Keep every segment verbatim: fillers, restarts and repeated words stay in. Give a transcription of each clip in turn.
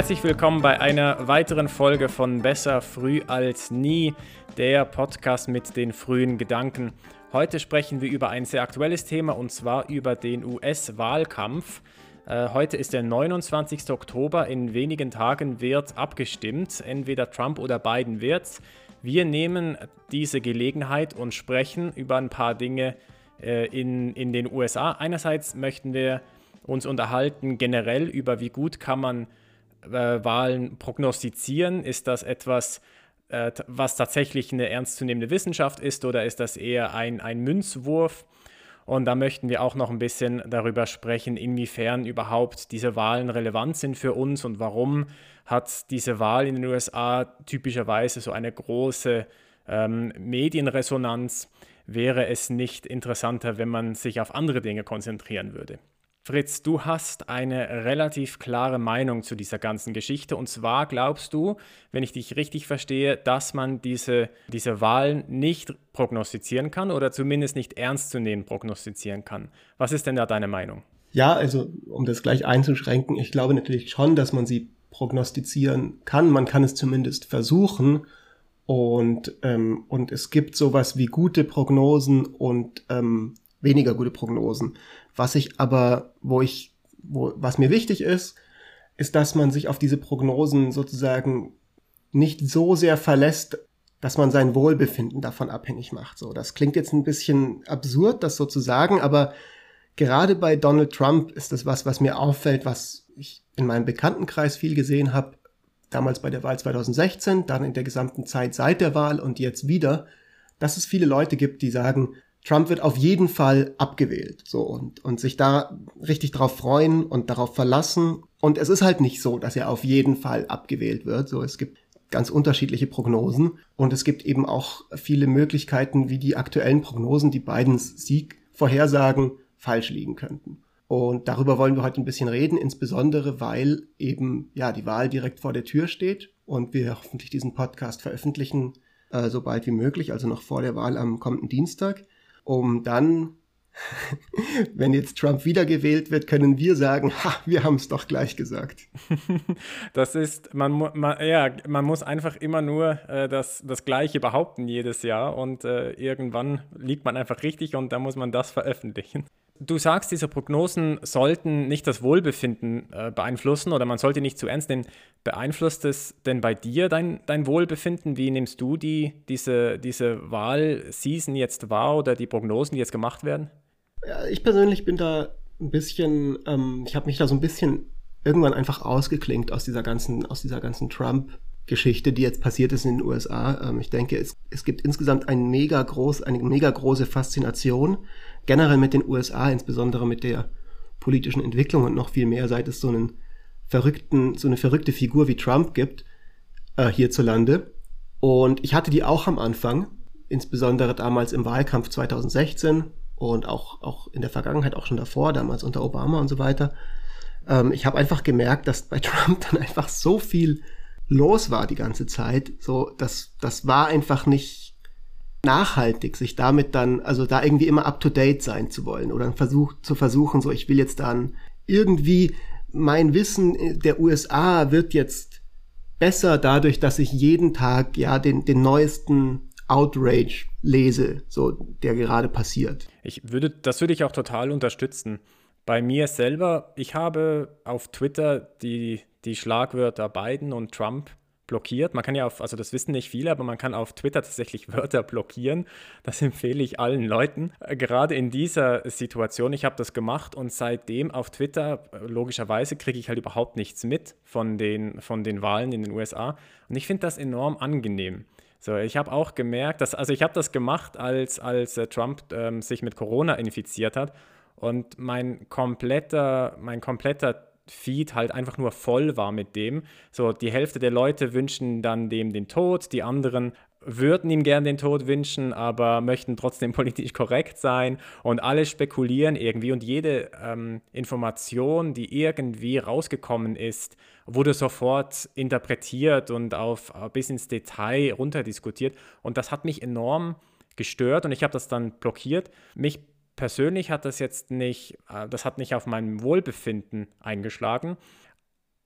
Herzlich willkommen bei einer weiteren Folge von Besser Früh als Nie, der Podcast mit den frühen Gedanken. Heute sprechen wir über ein sehr aktuelles Thema und zwar über den U S-Wahlkampf. Äh, heute ist der neunundzwanzigste Oktober, in wenigen Tagen wird abgestimmt, entweder Trump oder Biden wird's. Wir nehmen diese Gelegenheit und sprechen über ein paar Dinge äh, in, in den U S A. Einerseits möchten wir uns unterhalten generell über, wie gut kann man Äh, Wahlen prognostizieren. Ist das etwas, äh, t- was tatsächlich eine ernstzunehmende Wissenschaft ist, oder ist das eher ein, ein Münzwurf? Und da möchten wir auch noch ein bisschen darüber sprechen, inwiefern überhaupt diese Wahlen relevant sind für uns und warum hat diese Wahl in den U S A typischerweise so eine große ähm, Medienresonanz. Wäre es nicht interessanter, wenn man sich auf andere Dinge konzentrieren würde? Fritz, du hast eine relativ klare Meinung zu dieser ganzen Geschichte, und zwar glaubst du, wenn ich dich richtig verstehe, dass man diese, diese Wahlen nicht prognostizieren kann oder zumindest nicht ernstzunehmen prognostizieren kann. Was ist denn da deine Meinung? Ja, also um das gleich einzuschränken, ich glaube natürlich schon, dass man sie prognostizieren kann. Man kann es zumindest versuchen und, ähm, und es gibt sowas wie gute Prognosen und ähm, weniger gute Prognosen. Was ich aber, wo ich, wo, was mir wichtig ist, ist, dass man sich auf diese Prognosen sozusagen nicht so sehr verlässt, dass man sein Wohlbefinden davon abhängig macht. So, das klingt jetzt ein bisschen absurd, das so zu sagen, aber gerade bei Donald Trump ist das was, was mir auffällt, was ich in meinem Bekanntenkreis viel gesehen habe, damals bei der Wahl zweitausendsechzehn, dann in der gesamten Zeit seit der Wahl und jetzt wieder, dass es viele Leute gibt, die sagen, Trump wird auf jeden Fall abgewählt, so, und, und sich da richtig drauf freuen und darauf verlassen. Und es ist halt nicht so, dass er auf jeden Fall abgewählt wird. So, es gibt ganz unterschiedliche Prognosen und es gibt eben auch viele Möglichkeiten, wie die aktuellen Prognosen, die Bidens Sieg vorhersagen, falsch liegen könnten. Und darüber wollen wir heute ein bisschen reden, insbesondere weil eben, ja, die Wahl direkt vor der Tür steht und wir hoffentlich diesen Podcast veröffentlichen, äh, so bald wie möglich, also noch vor der Wahl am kommenden Dienstag. Um dann, wenn jetzt Trump wiedergewählt wird, können wir sagen, ha, wir haben es doch gleich gesagt. Das ist, man, man, ja, man muss einfach immer nur äh, das, das Gleiche behaupten jedes Jahr und äh, irgendwann liegt man einfach richtig und dann muss man das veröffentlichen. Du sagst, diese Prognosen sollten nicht das Wohlbefinden äh, beeinflussen oder man sollte nicht zu ernst nehmen. Beeinflusst es denn bei dir dein, dein Wohlbefinden? Wie nimmst du die, diese, diese Wahlseason jetzt wahr oder die Prognosen, die jetzt gemacht werden? Ja, ich persönlich bin da ein bisschen, ähm, ich habe mich da so ein bisschen irgendwann einfach ausgeklinkt aus dieser ganzen, aus dieser ganzen Trump-Geschichte, die jetzt passiert ist in den U S A. Ähm, ich denke, es, es gibt insgesamt ein mega groß, eine mega große Faszination generell mit den U S A, insbesondere mit der politischen Entwicklung und noch viel mehr, seit es so einen verrückten, so eine verrückte Figur wie Trump gibt, äh, hierzulande. Und ich hatte die auch am Anfang, insbesondere damals im Wahlkampf zweitausendsechzehn und auch, auch in der Vergangenheit, auch schon davor, damals unter Obama und so weiter. Ähm, ich habe einfach gemerkt, dass bei Trump dann einfach so viel los war die ganze Zeit. So, das, das war einfach nicht nachhaltig, sich damit dann, also da irgendwie immer up to date sein zu wollen oder versuch, zu versuchen, so ich will jetzt dann irgendwie, mein Wissen der U S A wird jetzt besser dadurch, dass ich jeden Tag ja den, den neuesten Outrage lese, so der gerade passiert. Ich würde, das würde ich auch total unterstützen. Bei mir selber, ich habe auf Twitter die, die Schlagwörter Biden und Trump blockiert. Man kann ja auf, also das wissen nicht viele, aber man kann auf Twitter tatsächlich Wörter blockieren. Das empfehle ich allen Leuten. Gerade in dieser Situation, ich habe das gemacht und seitdem auf Twitter, logischerweise, kriege ich halt überhaupt nichts mit von den, von den Wahlen in den U S A. Und ich finde das enorm angenehm. So, ich habe auch gemerkt, dass, also ich habe das gemacht, als, als Trump ähm, sich mit Corona infiziert hat und mein kompletter, mein kompletter Feed halt einfach nur voll war mit dem. So, die Hälfte der Leute wünschen dann dem den Tod, die anderen würden ihm gern den Tod wünschen, aber möchten trotzdem politisch korrekt sein und alle spekulieren irgendwie und jede ähm, Information, die irgendwie rausgekommen ist, wurde sofort interpretiert und auf bis ins Detail runterdiskutiert und das hat mich enorm gestört und ich habe das dann blockiert. Mich persönlich hat das jetzt nicht, das hat nicht auf mein Wohlbefinden eingeschlagen,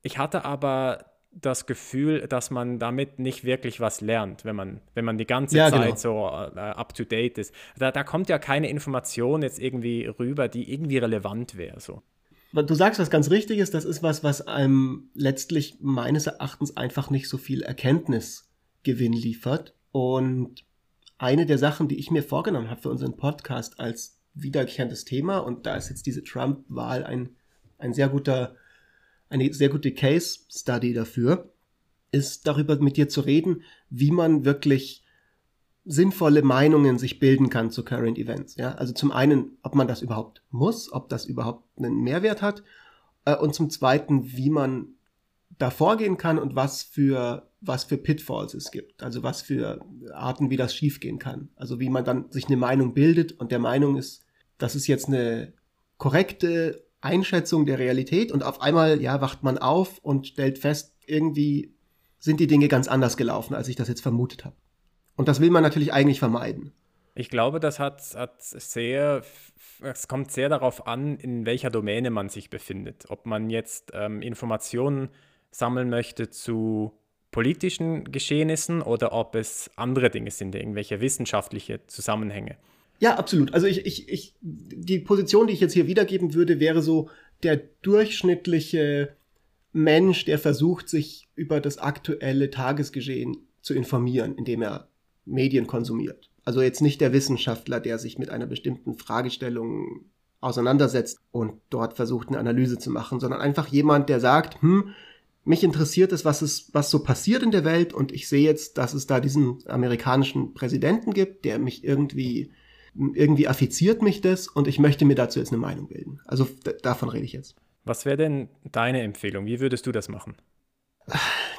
Ich hatte aber das Gefühl, dass man damit nicht wirklich was lernt, wenn man, wenn man die ganze ja, Zeit genau. so äh, up-to-date ist. Da, da kommt ja keine Information jetzt irgendwie rüber, die irgendwie relevant wäre. So. Du sagst was ganz Richtiges, das ist was, was einem letztlich meines Erachtens einfach nicht so viel Erkenntnisgewinn liefert. Und eine der Sachen, die ich mir vorgenommen habe für unseren Podcast als wiederkehrendes Thema, und da ist jetzt diese Trump-Wahl ein, ein sehr guter eine sehr gute Case-Study dafür, ist darüber mit dir zu reden, wie man wirklich sinnvolle Meinungen sich bilden kann zu Current Events. Ja? Also zum einen, ob man das überhaupt muss, ob das überhaupt einen Mehrwert hat, äh, und zum zweiten, wie man da vorgehen kann und was für, was für Pitfalls es gibt, also was für Arten, wie das schiefgehen kann. Also wie man dann sich eine Meinung bildet und der Meinung ist, das ist jetzt eine korrekte Einschätzung der Realität, und auf einmal, ja, wacht man auf und stellt fest, irgendwie sind die Dinge ganz anders gelaufen, als ich das jetzt vermutet habe. Und das will man natürlich eigentlich vermeiden. Ich glaube, das hat, hat sehr, es kommt sehr darauf an, in welcher Domäne man sich befindet. Ob man jetzt ähm, Informationen sammeln möchte zu politischen Geschehnissen oder ob es andere Dinge sind, irgendwelche wissenschaftliche Zusammenhänge. Ja, absolut. Also ich, ich, ich, die Position, die ich jetzt hier wiedergeben würde, wäre so der durchschnittliche Mensch, der versucht, sich über das aktuelle Tagesgeschehen zu informieren, indem er Medien konsumiert. Also jetzt nicht der Wissenschaftler, der sich mit einer bestimmten Fragestellung auseinandersetzt und dort versucht, eine Analyse zu machen, sondern einfach jemand, der sagt, hm, mich interessiert es, was es, was so passiert in der Welt, und ich sehe jetzt, dass es da diesen amerikanischen Präsidenten gibt, der mich irgendwie Irgendwie affiziert mich das, und ich möchte mir dazu jetzt eine Meinung bilden. Also d- davon rede ich jetzt. Was wäre denn deine Empfehlung? Wie würdest du das machen?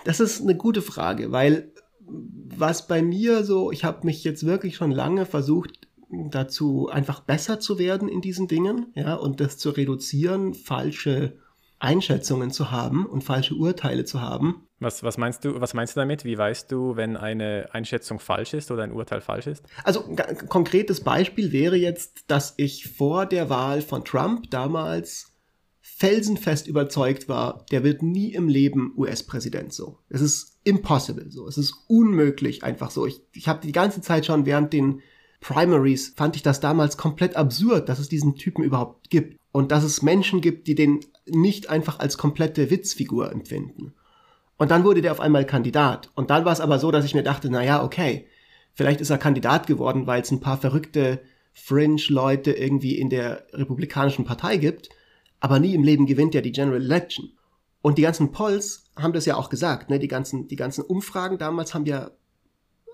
Das ist eine gute Frage, weil was bei mir so, ich habe mich jetzt wirklich schon lange versucht, dazu einfach besser zu werden in diesen Dingen, ja, und das zu reduzieren, falsche Einschätzungen zu haben und falsche Urteile zu haben. Was, was meinst du, was meinst du damit? Wie weißt du, wenn eine Einschätzung falsch ist oder ein Urteil falsch ist? Also ein g- konkretes Beispiel wäre jetzt, dass ich vor der Wahl von Trump damals felsenfest überzeugt war, der wird nie im Leben U S-Präsident so. Es ist impossible so. Es ist unmöglich einfach so. Ich, ich habe die ganze Zeit schon während den Primaries, fand ich das damals komplett absurd, dass es diesen Typen überhaupt gibt. Und dass es Menschen gibt, die den nicht einfach als komplette Witzfigur empfinden. Und dann wurde der auf einmal Kandidat. Und dann war es aber so, dass ich mir dachte, naja, okay, vielleicht ist er Kandidat geworden, weil es ein paar verrückte Fringe-Leute irgendwie in der Republikanischen Partei gibt, aber nie im Leben gewinnt er die General Election. Und die ganzen Polls haben das ja auch gesagt, ne? Die ganzen, die ganzen Umfragen damals haben ja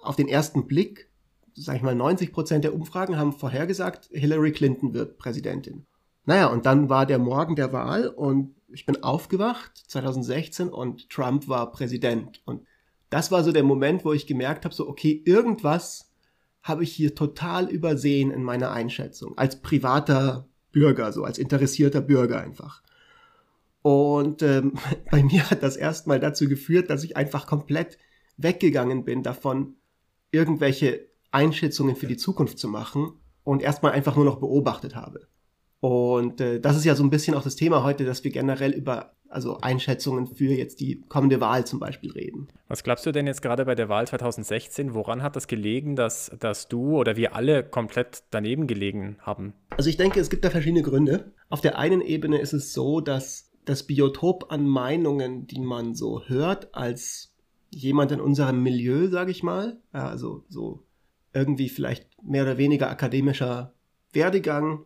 auf den ersten Blick, sag ich mal, neunzig Prozent der Umfragen haben vorhergesagt, Hillary Clinton wird Präsidentin. Naja, und dann war der Morgen der Wahl und ich bin aufgewacht zwanzig sechzehn und Trump war Präsident. Und das war so der Moment, wo ich gemerkt habe, so okay, irgendwas habe ich hier total übersehen in meiner Einschätzung. Als privater Bürger, so als interessierter Bürger einfach. Und ähm, bei mir hat das erstmal dazu geführt, dass ich einfach komplett weggegangen bin davon, irgendwelche Einschätzungen für die Zukunft zu machen und erstmal einfach nur noch beobachtet habe. Und äh, das ist ja so ein bisschen auch das Thema heute, dass wir generell über also Einschätzungen für jetzt die kommende Wahl zum Beispiel reden. Was glaubst du denn jetzt gerade bei der Wahl zwanzig sechzehn? Woran hat das gelegen, dass, dass du oder wir alle komplett daneben gelegen haben? Also ich denke, es gibt da verschiedene Gründe. Auf der einen Ebene ist es so, dass das Biotop an Meinungen, die man so hört, als jemand in unserem Milieu, sage ich mal, also so irgendwie vielleicht mehr oder weniger akademischer Werdegang,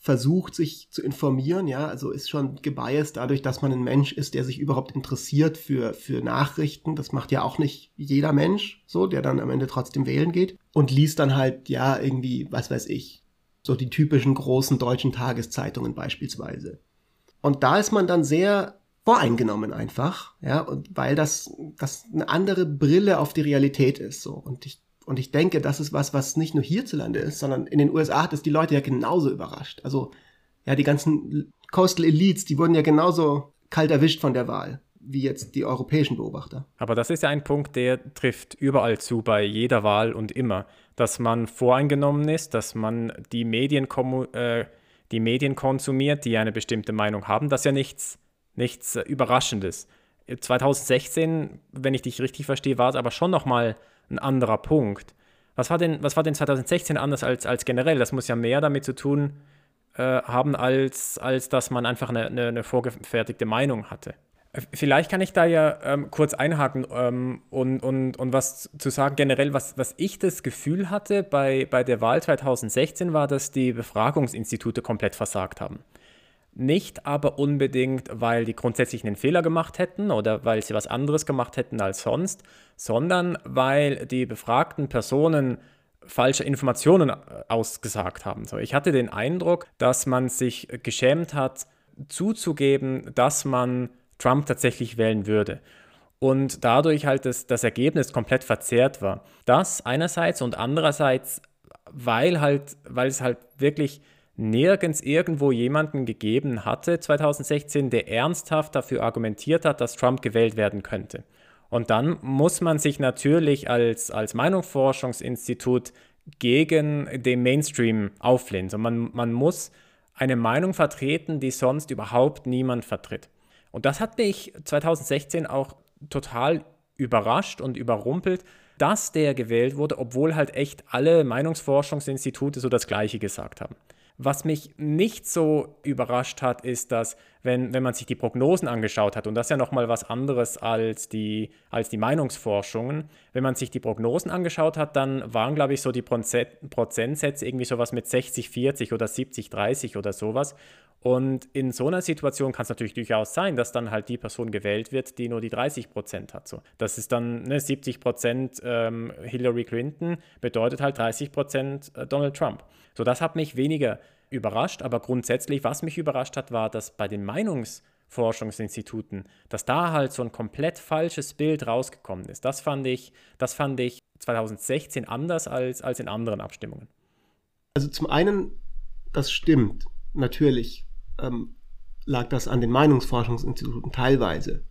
versucht, sich zu informieren, ja, also ist schon gebiased dadurch, dass man ein Mensch ist, der sich überhaupt interessiert für, für Nachrichten. Das macht ja auch nicht jeder Mensch, so, der dann am Ende trotzdem wählen geht und liest dann halt, ja, irgendwie, was weiß ich, so die typischen großen deutschen Tageszeitungen beispielsweise. Und da ist man dann sehr voreingenommen einfach, ja, und weil das, das eine andere Brille auf die Realität ist, so, und ich Und ich denke, das ist was, was nicht nur hierzulande ist, sondern in den U S A hat es die Leute ja genauso überrascht. Also, ja, die ganzen Coastal Elites, die wurden ja genauso kalt erwischt von der Wahl, wie jetzt die europäischen Beobachter. Aber das ist ja ein Punkt, der trifft überall zu, bei jeder Wahl und immer. Dass man voreingenommen ist, dass man die Medien, kommu- äh, die Medien konsumiert, die eine bestimmte Meinung haben, das ist ja nichts, nichts Überraschendes. zweitausendsechzehn, wenn ich dich richtig verstehe, war es aber schon nochmal ein anderer Punkt. Was war denn, was war denn zweitausendsechzehn anders als, als generell? Das muss ja mehr damit zu tun äh, haben, als, als dass man einfach eine, eine, eine vorgefertigte Meinung hatte. Vielleicht kann ich da ja ähm, kurz einhaken ähm, und, und, und was zu sagen generell, was, was ich das Gefühl hatte bei, bei der Wahl zweitausendsechzehn war, dass die Befragungsinstitute komplett versagt haben. Nicht aber unbedingt, weil die grundsätzlich einen Fehler gemacht hätten oder weil sie was anderes gemacht hätten als sonst, sondern weil die befragten Personen falsche Informationen ausgesagt haben. So, ich hatte den Eindruck, dass man sich geschämt hat, zuzugeben, dass man Trump tatsächlich wählen würde. Und dadurch halt das, das Ergebnis komplett verzerrt war. Das einerseits und andererseits, weil, halt, weil es halt wirklich nirgends irgendwo jemanden gegeben hatte zweitausendsechzehn, der ernsthaft dafür argumentiert hat, dass Trump gewählt werden könnte. Und dann muss man sich natürlich als, als Meinungsforschungsinstitut gegen den Mainstream auflehnen. So, man, man muss eine Meinung vertreten, die sonst überhaupt niemand vertritt. Und das hat mich zweitausendsechzehn auch total überrascht und überrumpelt, dass der gewählt wurde, obwohl halt echt alle Meinungsforschungsinstitute so das Gleiche gesagt haben. Was mich nicht so überrascht hat, ist, dass, wenn, wenn man sich die Prognosen angeschaut hat, und das ist ja nochmal was anderes als die, als die Meinungsforschungen, wenn man sich die Prognosen angeschaut hat, dann waren, glaube ich, so die Prozentsätze irgendwie sowas mit sechzig vierzig oder siebzig dreißig oder sowas. Und in so einer Situation kann es natürlich durchaus sein, dass dann halt die Person gewählt wird, die nur die dreißig Prozent hat. So. Das ist dann ne, siebzig Prozent ähm, Hillary Clinton, bedeutet halt dreißig Prozent Donald Trump. So, das hat mich weniger überrascht, aber grundsätzlich, was mich überrascht hat, war, dass bei den Meinungsforschungsinstituten, dass da halt so ein komplett falsches Bild rausgekommen ist. Das fand ich, das fand ich zweitausendsechzehn anders als, als in anderen Abstimmungen. Also zum einen, das stimmt. Natürlich ähm, lag das an den Meinungsforschungsinstituten teilweise.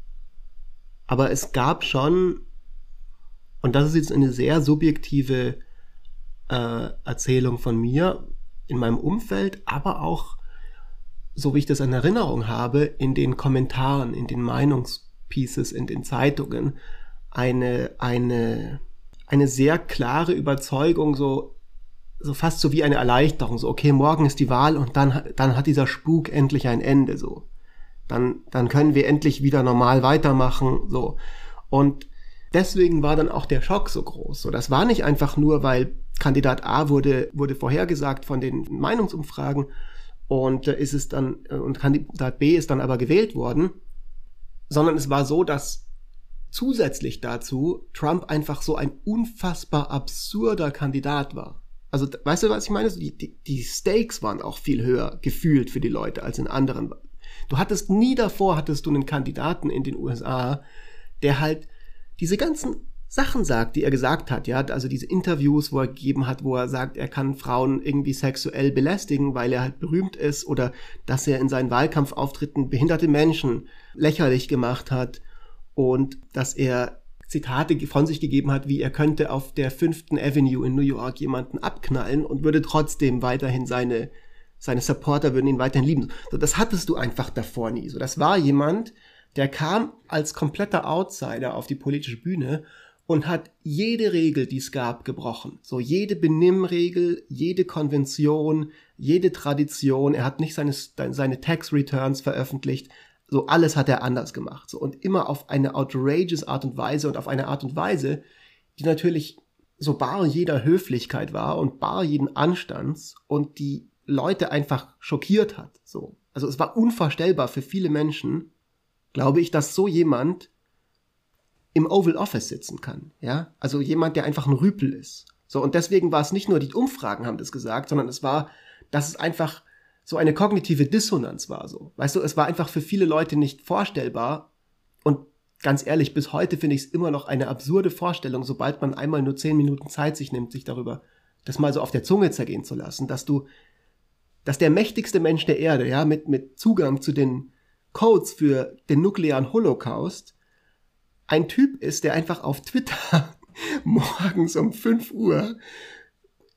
Aber es gab schon, und das ist jetzt eine sehr subjektive äh, Erzählung von mir, in meinem Umfeld, aber auch, so wie ich das in Erinnerung habe, in den Kommentaren, in den Meinungspieces, in den Zeitungen, eine, eine, eine sehr klare Überzeugung, so, so fast so wie eine Erleichterung, so okay, morgen ist die Wahl und dann, dann hat dieser Spuk endlich ein Ende, so. Dann, dann können wir endlich wieder normal weitermachen, so. Und deswegen war dann auch der Schock so groß, so. Das war nicht einfach nur, weil Kandidat A wurde, wurde vorhergesagt von den Meinungsumfragen und ist es dann, und Kandidat B ist dann aber gewählt worden, sondern es war so, dass zusätzlich dazu Trump einfach so ein unfassbar absurder Kandidat war. Also, weißt du, was ich meine? Die, die, die Stakes waren auch viel höher gefühlt für die Leute als in anderen. Du hattest nie davor, hattest du einen Kandidaten in den U S A, der halt diese ganzen Sachen sagt, die er gesagt hat, ja, also diese Interviews, wo er gegeben hat, wo er sagt, er kann Frauen irgendwie sexuell belästigen, weil er halt berühmt ist, oder dass er in seinen Wahlkampfauftritten behinderte Menschen lächerlich gemacht hat und dass er Zitate von sich gegeben hat, wie er könnte auf der fünften Avenue in New York jemanden abknallen und würde trotzdem weiterhin seine, seine Supporter würden ihn weiterhin lieben. So, das hattest du einfach davor nie. So, das war jemand, der kam als kompletter Outsider auf die politische Bühne und hat jede Regel, die es gab, gebrochen. So, jede Benimmregel, jede Konvention, jede Tradition. Er hat nicht seine, seine Tax Returns veröffentlicht. So, alles hat er anders gemacht. So, und immer auf eine outrageous Art und Weise und auf eine Art und Weise, die natürlich so bar jeder Höflichkeit war und bar jeden Anstands und die Leute einfach schockiert hat. So. Also es war unvorstellbar für viele Menschen, glaube ich, dass so jemand im Oval Office sitzen kann. Ja? Also jemand, der einfach ein Rüpel ist. So, und deswegen war es nicht nur, die Umfragen haben das gesagt, sondern es war, dass es einfach so eine kognitive Dissonanz war so. Weißt du, es war einfach für viele Leute nicht vorstellbar. Und ganz ehrlich, bis heute finde ich es immer noch eine absurde Vorstellung, sobald man einmal nur zehn Minuten Zeit sich nimmt, sich darüber, das mal so auf der Zunge zergehen zu lassen, dass du, dass der mächtigste Mensch der Erde, ja, mit, mit Zugang zu den Codes für den nuklearen Holocaust, ein Typ ist, der einfach auf Twitter morgens um fünf Uhr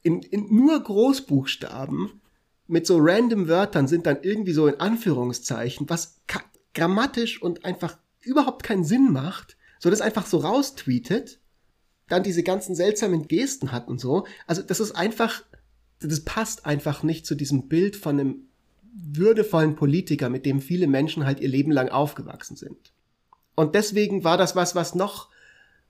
in, in nur Großbuchstaben mit so random Wörtern sind dann irgendwie so in Anführungszeichen, was grammatisch und einfach überhaupt keinen Sinn macht, so das einfach so raustweetet, dann diese ganzen seltsamen Gesten hat und so. Also das ist einfach, das passt einfach nicht zu diesem Bild von einem würdevollen Politiker, mit dem viele Menschen halt ihr Leben lang aufgewachsen sind. Und deswegen war das was, was noch,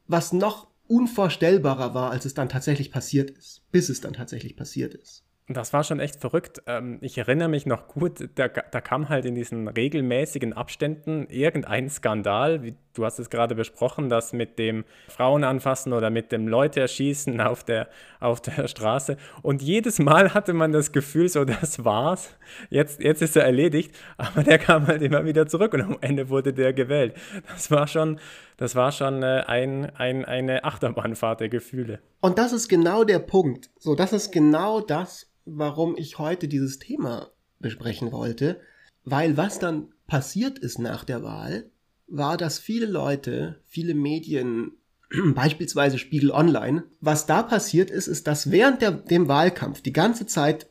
was noch unvorstellbarer war, als es dann tatsächlich passiert ist, bis es dann tatsächlich passiert ist. Das war schon echt verrückt. Ich erinnere mich noch gut, da, da kam halt in diesen regelmäßigen Abständen irgendein Skandal, wie du hast es gerade besprochen, das mit dem Frauen anfassen oder mit dem Leute erschießen auf der, auf der Straße. Und jedes Mal hatte man das Gefühl, so das war's, jetzt, jetzt ist er erledigt, aber der kam halt immer wieder zurück und am Ende wurde der gewählt. Das war schon, das war schon ein, ein, eine Achterbahnfahrt der Gefühle. Und das ist genau der Punkt. So, das ist genau das, warum ich heute dieses Thema besprechen wollte, weil was dann passiert ist nach der Wahl, war, dass viele Leute, viele Medien, beispielsweise Spiegel Online, was da passiert ist, ist, dass während der, dem Wahlkampf die ganze Zeit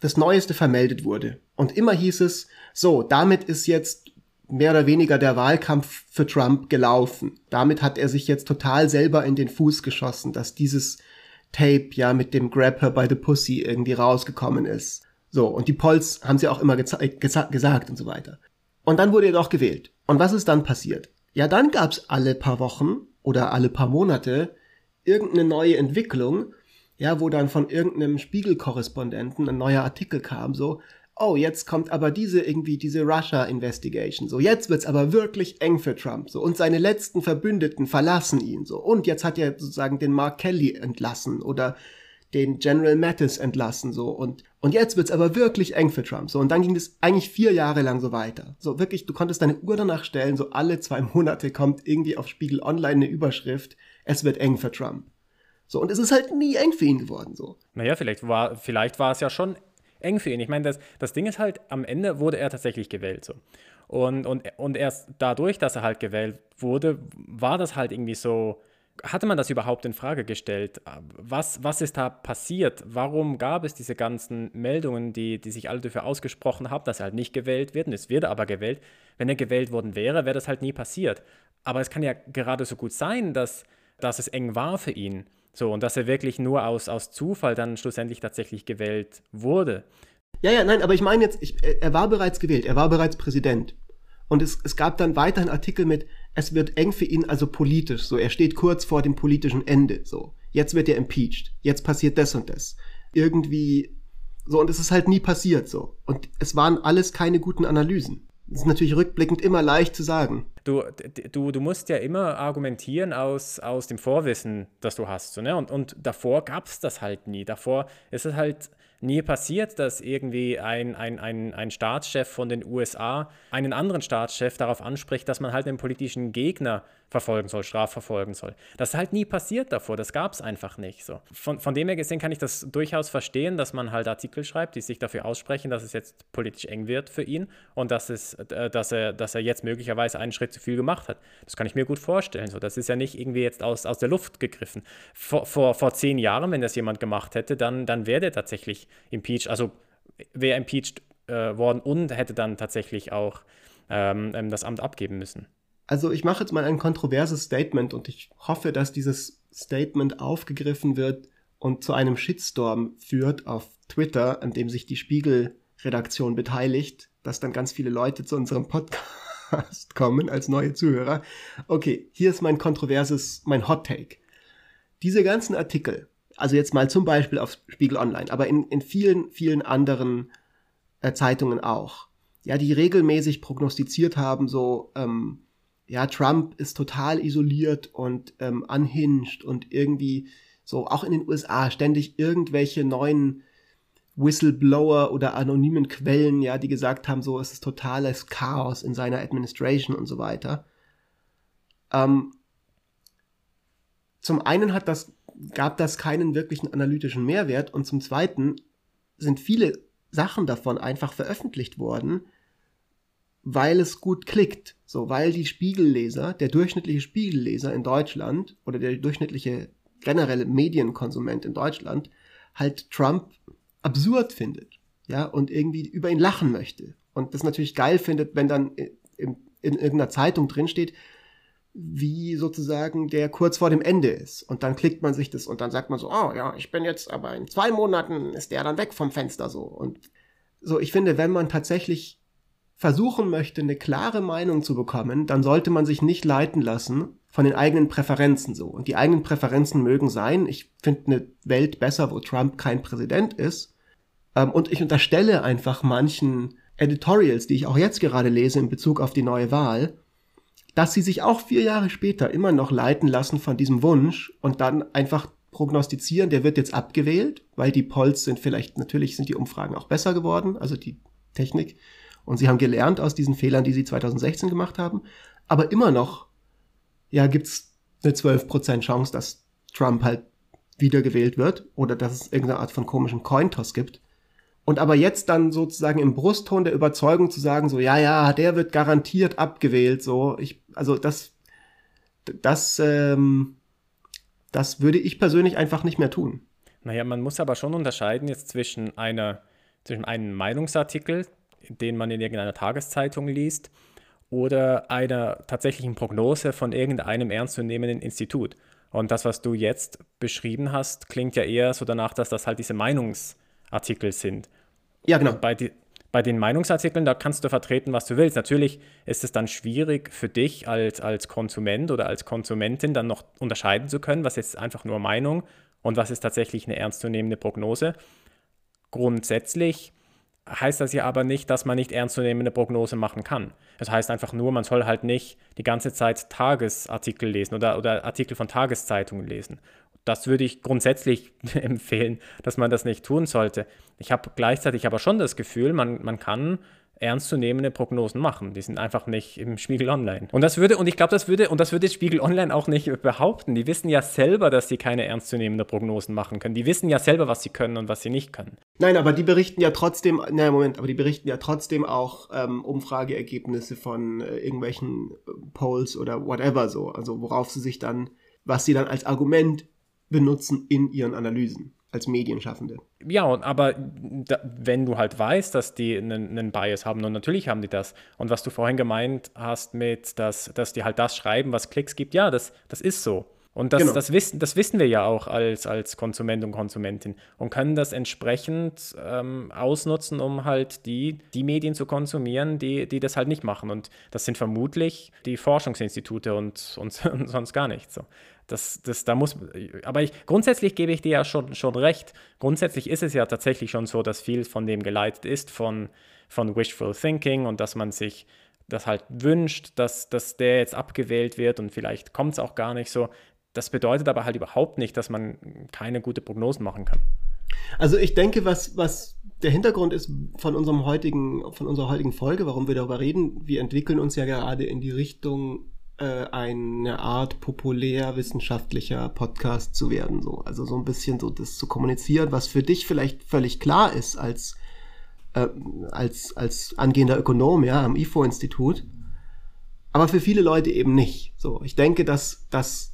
das Neueste vermeldet wurde. Und immer hieß es, so, damit ist jetzt mehr oder weniger der Wahlkampf für Trump gelaufen. Damit hat er sich jetzt total selber in den Fuß geschossen, dass dieses Tape ja mit dem Grab Her by the Pussy irgendwie rausgekommen ist. So, und die Polls haben sie auch immer geza- geza- gesagt und so weiter. Und dann wurde er doch gewählt. Und was ist dann passiert? Ja, dann gab's alle paar Wochen oder alle paar Monate irgendeine neue Entwicklung, ja, wo dann von irgendeinem Spiegel-Korrespondenten ein neuer Artikel kam, so, oh, jetzt kommt aber diese irgendwie, diese Russia-Investigation, so, jetzt wird's aber wirklich eng für Trump, so, und seine letzten Verbündeten verlassen ihn, so, und jetzt hat er sozusagen den Mark Kelly entlassen oder den General Mattis entlassen, so, und, und jetzt wird's aber wirklich eng für Trump, so, und dann ging das eigentlich vier Jahre lang so weiter, so, wirklich, du konntest deine Uhr danach stellen, so, alle zwei Monate kommt irgendwie auf Spiegel Online eine Überschrift, es wird eng für Trump, so, und es ist halt nie eng für ihn geworden, so. Naja, vielleicht war, vielleicht war es ja schon eng für ihn. Ich meine, das, das Ding ist halt, am Ende wurde er tatsächlich gewählt. So. Und, und, und erst dadurch, dass er halt gewählt wurde, war das halt irgendwie so, hatte man das überhaupt in Frage gestellt? Was, was ist da passiert? Warum gab es diese ganzen Meldungen, die, die sich alle dafür ausgesprochen haben, dass er halt nicht gewählt wird? Und es wird aber gewählt. Wenn er gewählt worden wäre, wäre das halt nie passiert. Aber es kann ja gerade so gut sein, dass, dass es eng war für ihn. So, und dass er wirklich nur aus, aus Zufall dann schlussendlich tatsächlich gewählt wurde. Ja, ja, nein, aber ich meine jetzt, ich, er war bereits gewählt, er war bereits Präsident. Und es, es gab dann weiterhin Artikel mit, es wird eng für ihn, also politisch, so, er steht kurz vor dem politischen Ende, so. Jetzt wird er impeached, jetzt passiert das und das. Irgendwie, so, und es ist halt nie passiert, so. Und es waren alles keine guten Analysen. Das ist natürlich rückblickend immer leicht zu sagen. Du, du, du musst ja immer argumentieren aus, aus dem Vorwissen, das du hast. So, ne? Und, und davor gab es das halt nie. Davor ist es halt nie passiert, dass irgendwie ein, ein, ein, ein Staatschef von den U S A einen anderen Staatschef darauf anspricht, dass man halt einen politischen Gegner verfolgen soll, strafverfolgen soll. Das ist halt nie passiert davor. Das gab es einfach nicht. So. Von, von dem her gesehen kann ich das durchaus verstehen, dass man halt Artikel schreibt, die sich dafür aussprechen, dass es jetzt politisch eng wird für ihn und dass, es, dass, er, dass er jetzt möglicherweise einen Schritt zu viel gemacht hat. Das kann ich mir gut vorstellen. So, das ist ja nicht irgendwie jetzt aus, aus der Luft gegriffen. Vor, vor, vor zehn Jahren, wenn das jemand gemacht hätte, dann, dann wäre der tatsächlich impeached. Also wäre impeached äh, worden und hätte dann tatsächlich auch ähm, das Amt abgeben müssen. Also ich mache jetzt mal ein kontroverses Statement und ich hoffe, dass dieses Statement aufgegriffen wird und zu einem Shitstorm führt auf Twitter, an dem sich die Spiegel-Redaktion beteiligt, dass dann ganz viele Leute zu unserem Podcast kommen als neue Zuhörer. Okay, hier ist mein kontroverses, mein Hot Take. Diese ganzen Artikel, also jetzt mal zum Beispiel auf Spiegel Online, aber in, in vielen, vielen anderen äh, Zeitungen auch, ja, die regelmäßig prognostiziert haben, so, ähm, ja, Trump ist total isoliert und ähm, unhinged und irgendwie so, auch in den U S A, ständig irgendwelche neuen Whistleblower oder anonymen Quellen, ja, die gesagt haben, so, es ist totales Chaos in seiner Administration und so weiter. Ähm, zum einen hat das, gab das keinen wirklichen analytischen Mehrwert und zum zweiten sind viele Sachen davon einfach veröffentlicht worden, weil es gut klickt, so, weil die Spiegelleser, der durchschnittliche Spiegelleser in Deutschland oder der durchschnittliche generelle Medienkonsument in Deutschland halt Trump absurd findet, ja, und irgendwie über ihn lachen möchte und das natürlich geil findet, wenn dann im, in irgendeiner Zeitung drinsteht, wie sozusagen der kurz vor dem Ende ist. Und dann klickt man sich das und dann sagt man so, oh ja, ich bin jetzt, aber in zwei Monaten ist der dann weg vom Fenster so. Und so, ich finde, wenn man tatsächlich versuchen möchte, eine klare Meinung zu bekommen, dann sollte man sich nicht leiten lassen von den eigenen Präferenzen so. Und die eigenen Präferenzen mögen sein, ich finde eine Welt besser, wo Trump kein Präsident ist. Und ich unterstelle einfach manchen Editorials, die ich auch jetzt gerade lese in Bezug auf die neue Wahl, dass sie sich auch vier Jahre später immer noch leiten lassen von diesem Wunsch und dann einfach prognostizieren, der wird jetzt abgewählt, weil die Polls sind vielleicht, natürlich sind die Umfragen auch besser geworden, also die Technik. Und sie haben gelernt aus diesen Fehlern, die sie zweitausendsechzehn gemacht haben. Aber immer noch, ja, gibt's eine zwölf Prozent Chance, dass Trump halt wiedergewählt wird oder dass es irgendeine Art von komischen Cointoss gibt. Und aber jetzt dann sozusagen im Brustton der Überzeugung zu sagen, so, ja, ja, der wird garantiert abgewählt, so, ich, also das, das, ähm, das würde ich persönlich einfach nicht mehr tun. Naja, man muss aber schon unterscheiden jetzt zwischen einer, zwischen einem Meinungsartikel, den man in irgendeiner Tageszeitung liest, oder einer tatsächlichen Prognose von irgendeinem ernstzunehmenden Institut. Und das, was du jetzt beschrieben hast, klingt ja eher so danach, dass das halt diese Meinungs- Artikel sind. Ja, genau. Bei, die, bei den Meinungsartikeln, da kannst du vertreten, was du willst. Natürlich ist es dann schwierig für dich als, als Konsument oder als Konsumentin dann noch unterscheiden zu können, was ist einfach nur Meinung und was ist tatsächlich eine ernstzunehmende Prognose. Grundsätzlich heißt das ja aber nicht, dass man nicht ernstzunehmende Prognose machen kann. Das heißt einfach nur, man soll halt nicht die ganze Zeit Tagesartikel lesen oder, oder Artikel von Tageszeitungen lesen. Das würde ich grundsätzlich empfehlen, dass man das nicht tun sollte. Ich habe gleichzeitig aber schon das Gefühl, man, man kann ernstzunehmende Prognosen machen. Die sind einfach nicht im Spiegel Online. Und das würde, und ich glaube, das würde, und das würde Spiegel Online auch nicht behaupten. Die wissen ja selber, dass sie keine ernstzunehmenden Prognosen machen können. Die wissen ja selber, was sie können und was sie nicht können. Nein, aber die berichten ja trotzdem, na Moment, aber die berichten ja trotzdem auch ähm, Umfrageergebnisse von äh, irgendwelchen Polls oder whatever so. Also worauf sie sich dann, was sie dann als Argument benutzen in ihren Analysen als Medienschaffende. Ja, aber da, wenn du halt weißt, dass die einen, einen Bias haben, und natürlich haben die das, und was du vorhin gemeint hast mit, dass, dass die halt das schreiben, was Klicks gibt, ja, das, das ist so. Und das, genau. das, wissen, das wissen wir ja auch als, als Konsument und Konsumentin und können das entsprechend ähm, ausnutzen, um halt die, die Medien zu konsumieren, die, die das halt nicht machen. Und das sind vermutlich die Forschungsinstitute und, und, und sonst gar nichts. So. Das, das, da muss, aber ich, grundsätzlich gebe ich dir ja schon, schon recht. Grundsätzlich ist es ja tatsächlich schon so, dass viel von dem geleitet ist, von, von Wishful Thinking und dass man sich das halt wünscht, dass, dass der jetzt abgewählt wird und vielleicht kommt es auch gar nicht so. Das bedeutet aber halt überhaupt nicht, dass man keine gute Prognosen machen kann. Also ich denke, was, was der Hintergrund ist von unserem heutigen, von unserer heutigen Folge, warum wir darüber reden, wir entwickeln uns ja gerade in die Richtung, äh, eine Art populärwissenschaftlicher Podcast zu werden. So. Also so ein bisschen so das zu kommunizieren, was für dich vielleicht völlig klar ist als, äh, als, als angehender Ökonom, ja, am I F O-Institut, aber für viele Leute eben nicht. So, ich denke, dass dass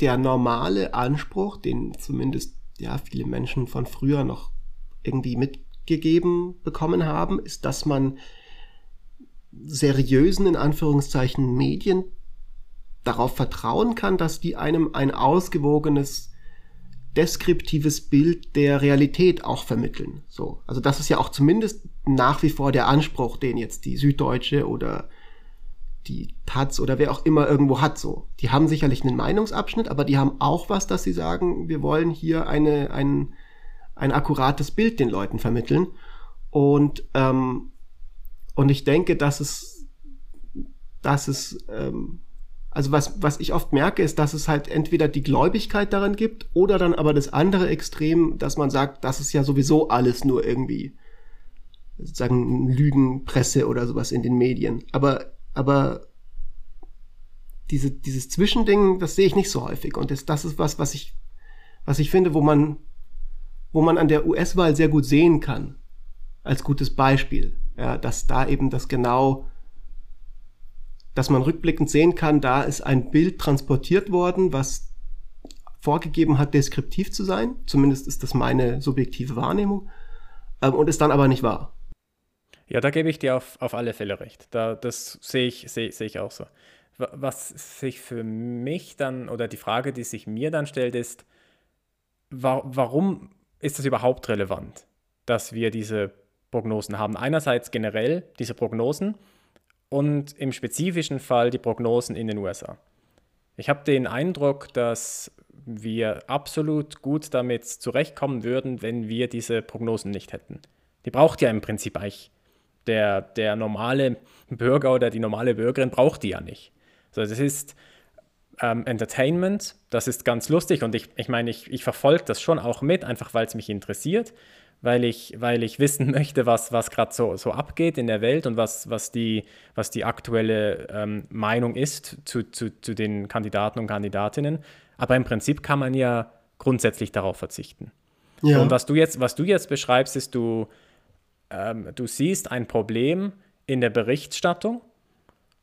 der normale Anspruch, den zumindest ja viele Menschen von früher noch irgendwie mitgegeben bekommen haben, ist, dass man seriösen, in Anführungszeichen, Medien darauf vertrauen kann, dass die einem ein ausgewogenes, deskriptives Bild der Realität auch vermitteln. So, also das ist ja auch zumindest nach wie vor der Anspruch, den jetzt die Süddeutsche oder die Taz oder wer auch immer irgendwo hat, so. Die haben sicherlich einen Meinungsabschnitt, aber die haben auch was, dass sie sagen, wir wollen hier eine, ein, ein akkurates Bild den Leuten vermitteln. Und, ähm, und ich denke, dass es, dass es, ähm, also was, was ich oft merke, ist, dass es halt entweder die Gläubigkeit daran gibt oder dann aber das andere Extrem, dass man sagt, das ist ja sowieso alles nur irgendwie, sozusagen Lügenpresse oder sowas in den Medien. Aber Aber diese, dieses Zwischending, das sehe ich nicht so häufig. Und das, das ist was, was ich, was ich finde, wo man, wo man an der U S-Wahl sehr gut sehen kann, als gutes Beispiel. Ja, dass da eben das genau, dass man rückblickend sehen kann, da ist ein Bild transportiert worden, was vorgegeben hat, deskriptiv zu sein. Zumindest ist das meine subjektive Wahrnehmung. Und ist dann aber nicht wahr. Ja, da gebe ich dir auf, auf alle Fälle recht. Da, das sehe ich, sehe, sehe ich auch so. Was sich für mich dann, oder die Frage, die sich mir dann stellt, ist, wa- warum ist das überhaupt relevant, dass wir diese Prognosen haben? Einerseits generell diese Prognosen und im spezifischen Fall die Prognosen in den U S A. Ich habe den Eindruck, dass wir absolut gut damit zurechtkommen würden, wenn wir diese Prognosen nicht hätten. Die braucht ja im Prinzip eigentlich der, der normale Bürger oder die normale Bürgerin braucht die ja nicht. So, das ist ähm, Entertainment, das ist ganz lustig und ich, ich meine, ich, ich verfolge das schon auch mit, einfach weil es mich interessiert, weil ich, weil ich wissen möchte, was, was gerade so, so abgeht in der Welt und was, was, die, was die aktuelle ähm, Meinung ist zu, zu, zu den Kandidaten und Kandidatinnen. Aber im Prinzip kann man ja grundsätzlich darauf verzichten. Ja. Und was du jetzt, was du jetzt beschreibst, ist, du, ähm, du siehst ein Problem in der Berichterstattung.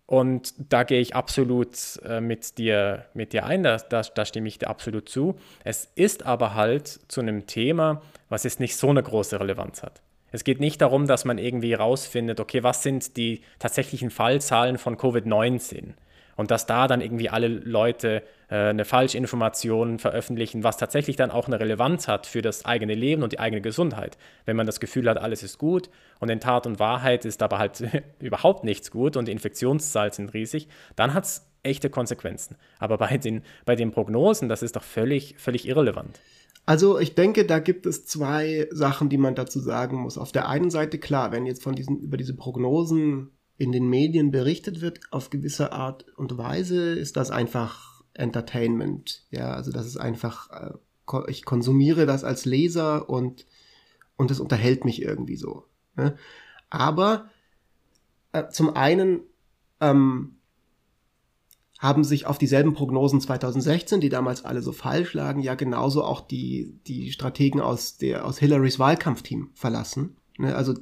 Und da gehe ich absolut äh, mit dir, mit dir ein, da, da, da stimme ich dir absolut zu. Es ist aber halt zu einem Thema, was jetzt nicht so eine große Relevanz hat. Es geht nicht darum, dass man irgendwie rausfindet, okay, was sind die tatsächlichen Fallzahlen von Covid neunzehn? Und dass da dann irgendwie alle Leute äh, eine Falschinformation veröffentlichen, was tatsächlich dann auch eine Relevanz hat für das eigene Leben und die eigene Gesundheit. Wenn man das Gefühl hat, alles ist gut und in Tat und Wahrheit ist aber halt überhaupt nichts gut und die Infektionszahlen sind riesig, dann hat es echte Konsequenzen. Aber bei den, bei den Prognosen, das ist doch völlig, völlig irrelevant. Also ich denke, da gibt es zwei Sachen, die man dazu sagen muss. Auf der einen Seite, klar, wenn jetzt von diesen, über diese Prognosen in den Medien berichtet wird, auf gewisse Art und Weise ist das einfach Entertainment. Ja, also das ist einfach, ich konsumiere das als Leser und und es unterhält mich irgendwie so. Ne? Aber äh, zum einen ähm, haben sich auf dieselben Prognosen zweitausendsechzehn, die damals alle so falsch lagen, ja genauso auch die die Strategen aus der aus Hillarys Wahlkampfteam verlassen. Ne? Also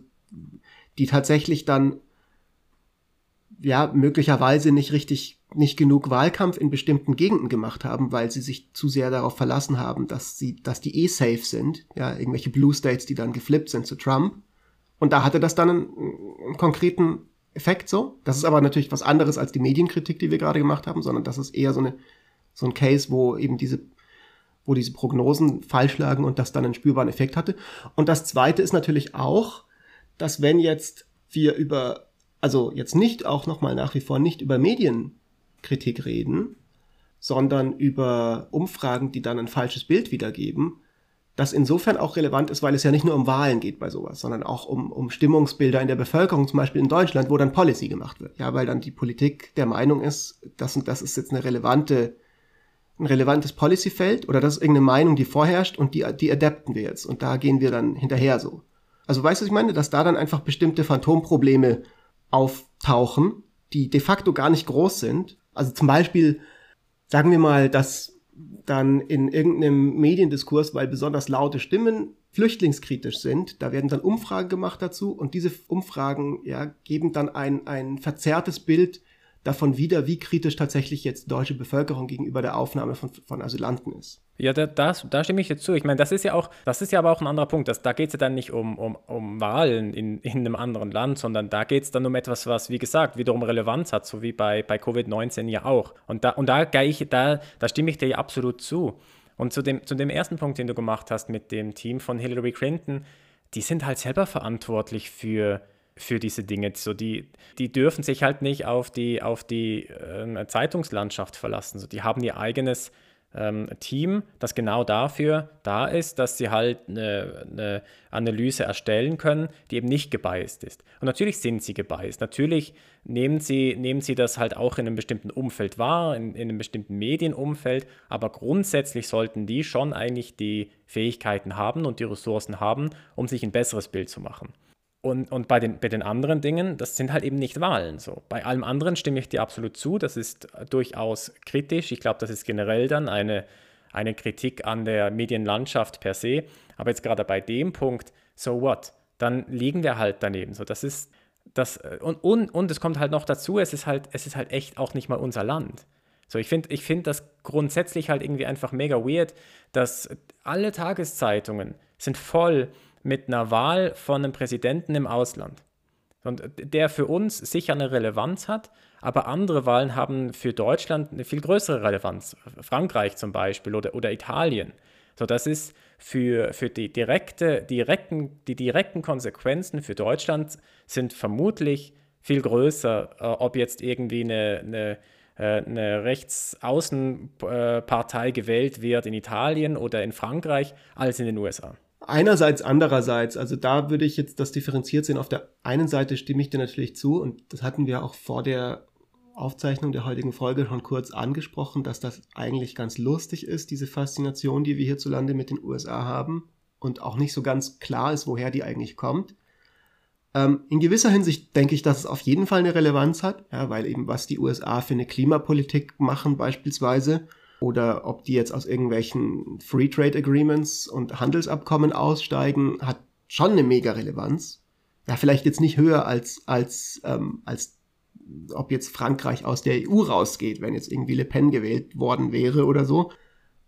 die tatsächlich dann ja, möglicherweise nicht richtig, nicht genug Wahlkampf in bestimmten Gegenden gemacht haben, weil sie sich zu sehr darauf verlassen haben, dass sie, dass die eh safe sind, ja, irgendwelche Blue States, die dann geflippt sind zu Trump. Und da hatte das dann einen, einen konkreten Effekt so. Das ist aber natürlich was anderes als die Medienkritik, die wir gerade gemacht haben, sondern das ist eher so eine, so ein Case, wo eben diese, wo diese Prognosen falsch lagen und das dann einen spürbaren Effekt hatte. Und das zweite ist natürlich auch, dass wenn jetzt wir über also jetzt nicht auch nochmal nach wie vor nicht über Medienkritik reden, sondern über Umfragen, die dann ein falsches Bild wiedergeben, das insofern auch relevant ist, weil es ja nicht nur um Wahlen geht bei sowas, sondern auch um, um Stimmungsbilder in der Bevölkerung, zum Beispiel in Deutschland, wo dann Policy gemacht wird. Ja, weil dann die Politik der Meinung ist, das und das ist jetzt eine relevante, ein relevantes Policyfeld oder das ist irgendeine Meinung, die vorherrscht und die, die adapten wir jetzt und da gehen wir dann hinterher so. Also weißt du, was ich meine? Dass da dann einfach bestimmte Phantomprobleme auftauchen, die de facto gar nicht groß sind. Also zum Beispiel, sagen wir mal, dass dann in irgendeinem Mediendiskurs, weil besonders laute Stimmen flüchtlingskritisch sind, da werden dann Umfragen gemacht dazu und diese Umfragen ja, geben dann ein, ein verzerrtes Bild davon wieder, wie kritisch tatsächlich jetzt die deutsche Bevölkerung gegenüber der Aufnahme von, von Asylanten ist. Ja, da, das, da stimme ich jetzt zu. Ich meine, das ist ja auch, das ist ja aber auch ein anderer Punkt. Das, da geht es ja dann nicht um, um, um Wahlen in, in einem anderen Land, sondern da geht es dann um etwas, was, wie gesagt, wiederum Relevanz hat, so wie bei, bei Covid neunzehn ja auch. Und da, und da, ich, da, da stimme ich dir ja absolut zu. Und zu dem, zu dem ersten Punkt, den du gemacht hast mit dem Team von Hillary Clinton, die sind halt selber verantwortlich für für diese Dinge. So die, die dürfen sich halt nicht auf die, auf die äh, Zeitungslandschaft verlassen. So, die haben ihr eigenes ähm, Team, das genau dafür da ist, dass sie halt eine, eine Analyse erstellen können, die eben nicht gebiased ist. Und natürlich sind sie gebiased. Natürlich nehmen sie, nehmen sie das halt auch in einem bestimmten Umfeld wahr, in, in einem bestimmten Medienumfeld, aber grundsätzlich sollten die schon eigentlich die Fähigkeiten haben und die Ressourcen haben, um sich ein besseres Bild zu machen. Und, und bei, den, bei den anderen Dingen, das sind halt eben nicht Wahlen so. Bei allem anderen stimme ich dir absolut zu, das ist durchaus kritisch. Ich glaube, das ist generell dann eine, eine Kritik an der Medienlandschaft per se. Aber jetzt gerade bei dem Punkt, so what? Dann liegen wir halt daneben. So, das ist, das, und, und, und es kommt halt noch dazu, es ist halt, es ist halt echt auch nicht mal unser Land. So, ich finde ich find das grundsätzlich halt irgendwie einfach mega weird, dass alle Tageszeitungen sind voll mit einer Wahl von einem Präsidenten im Ausland. der für uns sicher eine Relevanz hat, aber andere Wahlen haben für Deutschland eine viel größere Relevanz. Frankreich zum Beispiel oder, oder Italien. So, das ist für, für die, direkte, direkten, die direkten Konsequenzen für Deutschland sind vermutlich viel größer, äh, ob jetzt irgendwie eine, eine eine Rechtsaußenpartei gewählt wird in Italien oder in Frankreich als in den U S A. Einerseits, andererseits, also da würde ich jetzt das differenziert sehen. Auf der einen Seite stimme ich dir natürlich zu, und das hatten wir auch vor der Aufzeichnung der heutigen Folge schon kurz angesprochen, dass das eigentlich ganz lustig ist, diese Faszination, die wir hierzulande mit den U S A haben, und auch nicht so ganz klar ist, woher die eigentlich kommt. In gewisser Hinsicht denke ich, dass es auf jeden Fall eine Relevanz hat, ja, weil eben was die U S A für eine Klimapolitik machen beispielsweise, oder ob die jetzt aus irgendwelchen Free Trade Agreements und Handelsabkommen aussteigen, hat schon eine mega Relevanz. Ja, vielleicht jetzt nicht höher als, als, ähm, als ob jetzt Frankreich aus der E U rausgeht, wenn jetzt irgendwie Le Pen gewählt worden wäre oder so.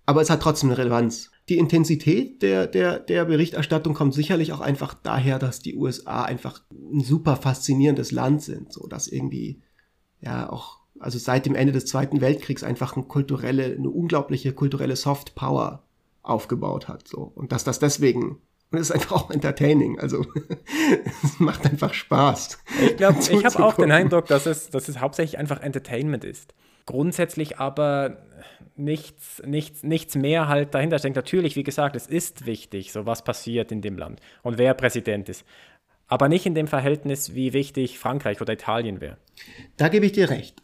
Aber es hat trotzdem eine Relevanz. Die Intensität der, der, der Berichterstattung kommt sicherlich auch einfach daher, dass die U S A einfach ein super faszinierendes Land sind, so dass irgendwie, ja, auch, also seit dem Ende des Zweiten Weltkriegs einfach eine kulturelle, eine unglaubliche kulturelle Soft Power aufgebaut hat, so. Und dass das deswegen, und es ist einfach auch entertaining, also es macht einfach Spaß. Ich glaube, ich habe auch den Eindruck, dass es, dass es hauptsächlich einfach Entertainment ist. Grundsätzlich aber nichts, nichts, nichts mehr halt dahinter steckt. Natürlich, wie gesagt, es ist wichtig, so was passiert in dem Land und wer Präsident ist. Aber nicht in dem Verhältnis, wie wichtig Frankreich oder Italien wäre. Da gebe ich dir recht.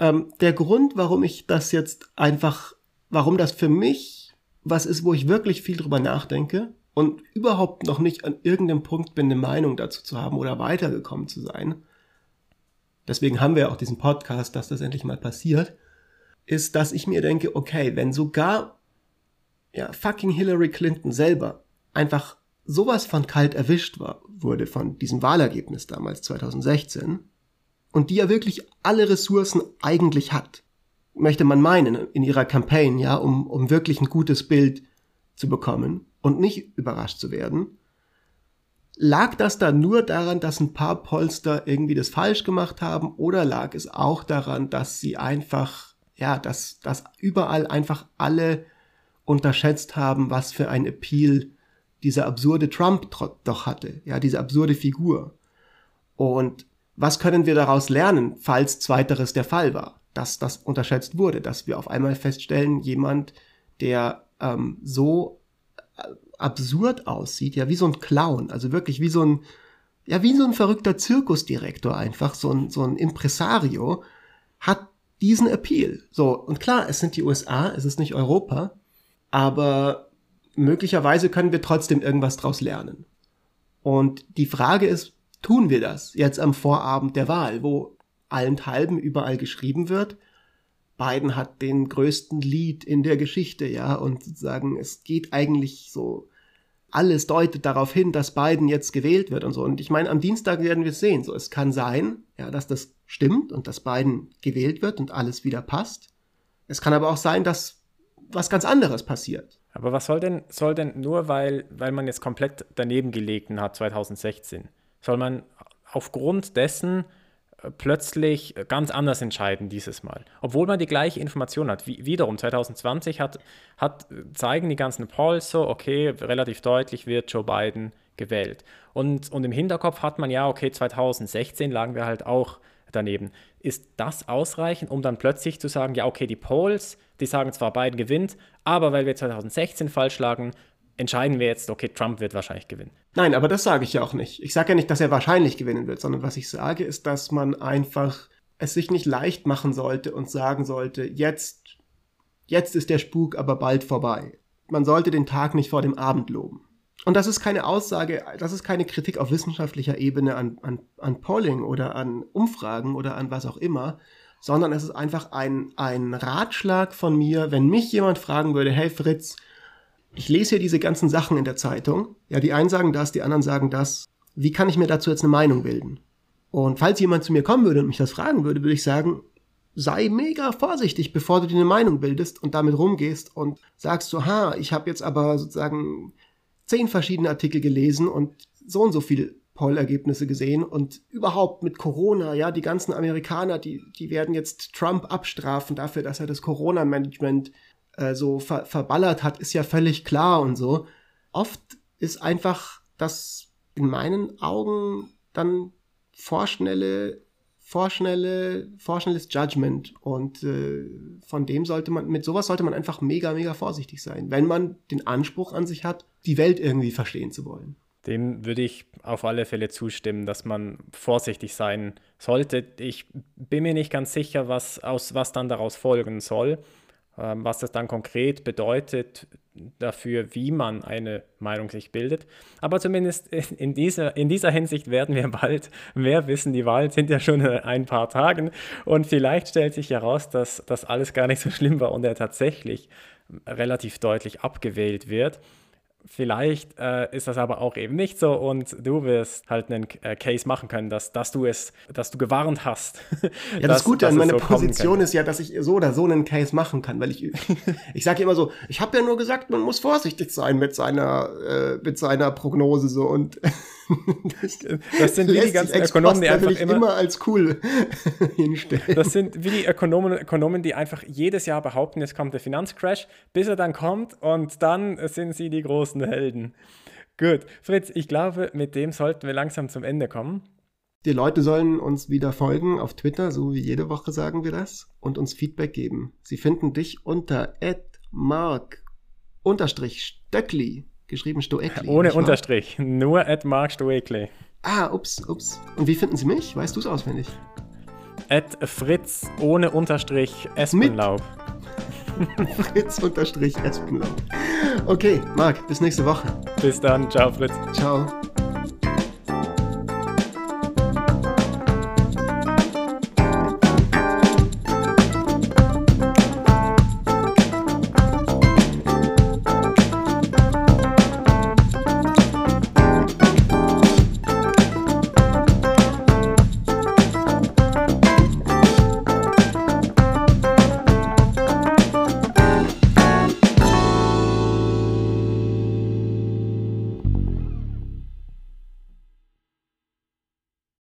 Ähm, der Grund, warum ich das jetzt einfach, warum das für mich was ist, wo ich wirklich viel drüber nachdenke und überhaupt noch nicht an irgendeinem Punkt bin, eine Meinung dazu zu haben oder weitergekommen zu sein, deswegen haben wir auch diesen Podcast, dass das endlich mal passiert, ist, dass ich mir denke, okay, wenn sogar ja, fucking Hillary Clinton selber einfach sowas von kalt erwischt war, wurde von diesem Wahlergebnis damals zwanzig sechzehn, und die ja wirklich alle Ressourcen eigentlich hat, möchte man meinen, in ihrer Campaign, ja, um, um wirklich ein gutes Bild zu bekommen und nicht überrascht zu werden, lag das dann nur daran, dass ein paar Polster irgendwie das falsch gemacht haben, oder lag es auch daran, dass sie einfach, ja, dass, dass überall einfach alle unterschätzt haben, was für ein Appeal dieser absurde Trump doch hatte, ja, diese absurde Figur. Und was können wir daraus lernen, falls zweiteres der Fall war, dass das unterschätzt wurde, dass wir auf einmal feststellen, jemand, der ähm, so absurd aussieht, ja, wie so ein Clown, also wirklich wie so ein, ja, wie so ein verrückter Zirkusdirektor einfach, so ein, so ein Impresario, hat diesen Appeal. So, und klar, es sind die U S A, es ist nicht Europa, aber möglicherweise können wir trotzdem irgendwas draus lernen. Und die Frage ist, tun wir das jetzt am Vorabend der Wahl, wo allenthalben überall geschrieben wird, Biden hat den größten Lead in der Geschichte, ja, und sozusagen, es geht eigentlich so, alles deutet darauf hin, dass Biden jetzt gewählt wird und so. Und ich meine, am Dienstag werden wir es sehen, so, es kann sein, ja, dass das stimmt und dass Biden gewählt wird und alles wieder passt. Es kann aber auch sein, dass was ganz anderes passiert. Aber was soll denn, soll denn nur, weil, weil man jetzt komplett daneben gelegen hat zwanzig sechzehn, soll man aufgrund dessen plötzlich ganz anders entscheiden dieses Mal. Obwohl man die gleiche Information hat. Wie, wiederum, zwanzig zwanzig hat, hat, zeigen die ganzen Polls so, okay, relativ deutlich wird Joe Biden gewählt. Und, und im Hinterkopf hat man ja, okay, zwanzig sechzehn lagen wir halt auch daneben. Ist das ausreichend, um dann plötzlich zu sagen, ja, okay, die Polls, die sagen zwar, Biden gewinnt, aber weil wir zwanzig sechzehn falsch lagen, entscheiden wir jetzt, okay, Trump wird wahrscheinlich gewinnen. Nein, aber das sage ich ja auch nicht. Ich sage ja nicht, dass er wahrscheinlich gewinnen wird, sondern was ich sage, ist, dass man einfach es sich nicht leicht machen sollte und sagen sollte, jetzt, jetzt ist der Spuk aber bald vorbei. Man sollte den Tag nicht vor dem Abend loben. Und das ist keine Aussage, das ist keine Kritik auf wissenschaftlicher Ebene an, an, an Polling oder an Umfragen oder an was auch immer, sondern es ist einfach ein, ein Ratschlag von mir, wenn mich jemand fragen würde, hey Fritz, ich lese hier diese ganzen Sachen in der Zeitung. Ja, die einen sagen das, die anderen sagen das. Wie kann ich mir dazu jetzt eine Meinung bilden? Und falls jemand zu mir kommen würde und mich das fragen würde, würde ich sagen, sei mega vorsichtig, bevor du dir eine Meinung bildest und damit rumgehst und sagst so, ha, ich habe jetzt aber sozusagen zehn verschiedene Artikel gelesen und so und so viel Poll-Ergebnisse gesehen und überhaupt mit Corona, ja, die ganzen Amerikaner, die, die werden jetzt Trump abstrafen dafür, dass er das Corona-Management äh, so ver- verballert hat, ist ja völlig klar und so. Oft ist einfach das in meinen Augen dann vorschnelle, vorschnelle, vorschnelles Judgment und äh, von dem sollte man, mit sowas sollte man einfach mega, mega vorsichtig sein, wenn man den Anspruch an sich hat, die Welt irgendwie verstehen zu wollen. Dem würde ich auf alle Fälle zustimmen, dass man vorsichtig sein sollte. Ich bin mir nicht ganz sicher, was, aus, was dann daraus folgen soll, ähm, was das dann konkret bedeutet dafür, wie man eine Meinung sich bildet. Aber zumindest in dieser, in dieser Hinsicht werden wir bald mehr wissen. Die Wahlen sind ja schon ein paar Tagen und vielleicht stellt sich heraus, dass das alles gar nicht so schlimm war und er tatsächlich relativ deutlich abgewählt wird. Vielleicht äh, ist das aber auch eben nicht so und du wirst halt einen äh, Case machen können, dass, dass du es, dass du gewarnt hast. Ja, das Gute an meiner Position ist ja, dass ich so oder so einen Case machen kann, weil ich, ich sage immer so, ich habe ja nur gesagt, man muss vorsichtig sein mit seiner, äh, mit seiner Prognose so und das, das sind wie die ganzen Ökonomen, die einfach immer, immer als cool hinstellen. Das sind wie die Ökonomen, Ökonomen, die einfach jedes Jahr behaupten, es kommt der Finanzcrash, bis er dann kommt und dann sind sie die großen Helden. Gut, Fritz, ich glaube, mit dem sollten wir langsam zum Ende kommen. Die Leute sollen uns wieder folgen auf Twitter, so wie jede Woche sagen wir das, und uns Feedback geben. Sie finden dich unter at mark Stöckli. Geschrieben Stoekli. Ohne Unterstrich, wahr? Nur at Mark Stoekli. Ah, ups, ups. Und wie finden Sie mich? Weißt du es auswendig? At Fritz ohne Unterstrich Espenlaub. Fritz Unterstrich Espenlaub. Okay, Mark, bis nächste Woche. Bis dann, ciao Fritz. Ciao.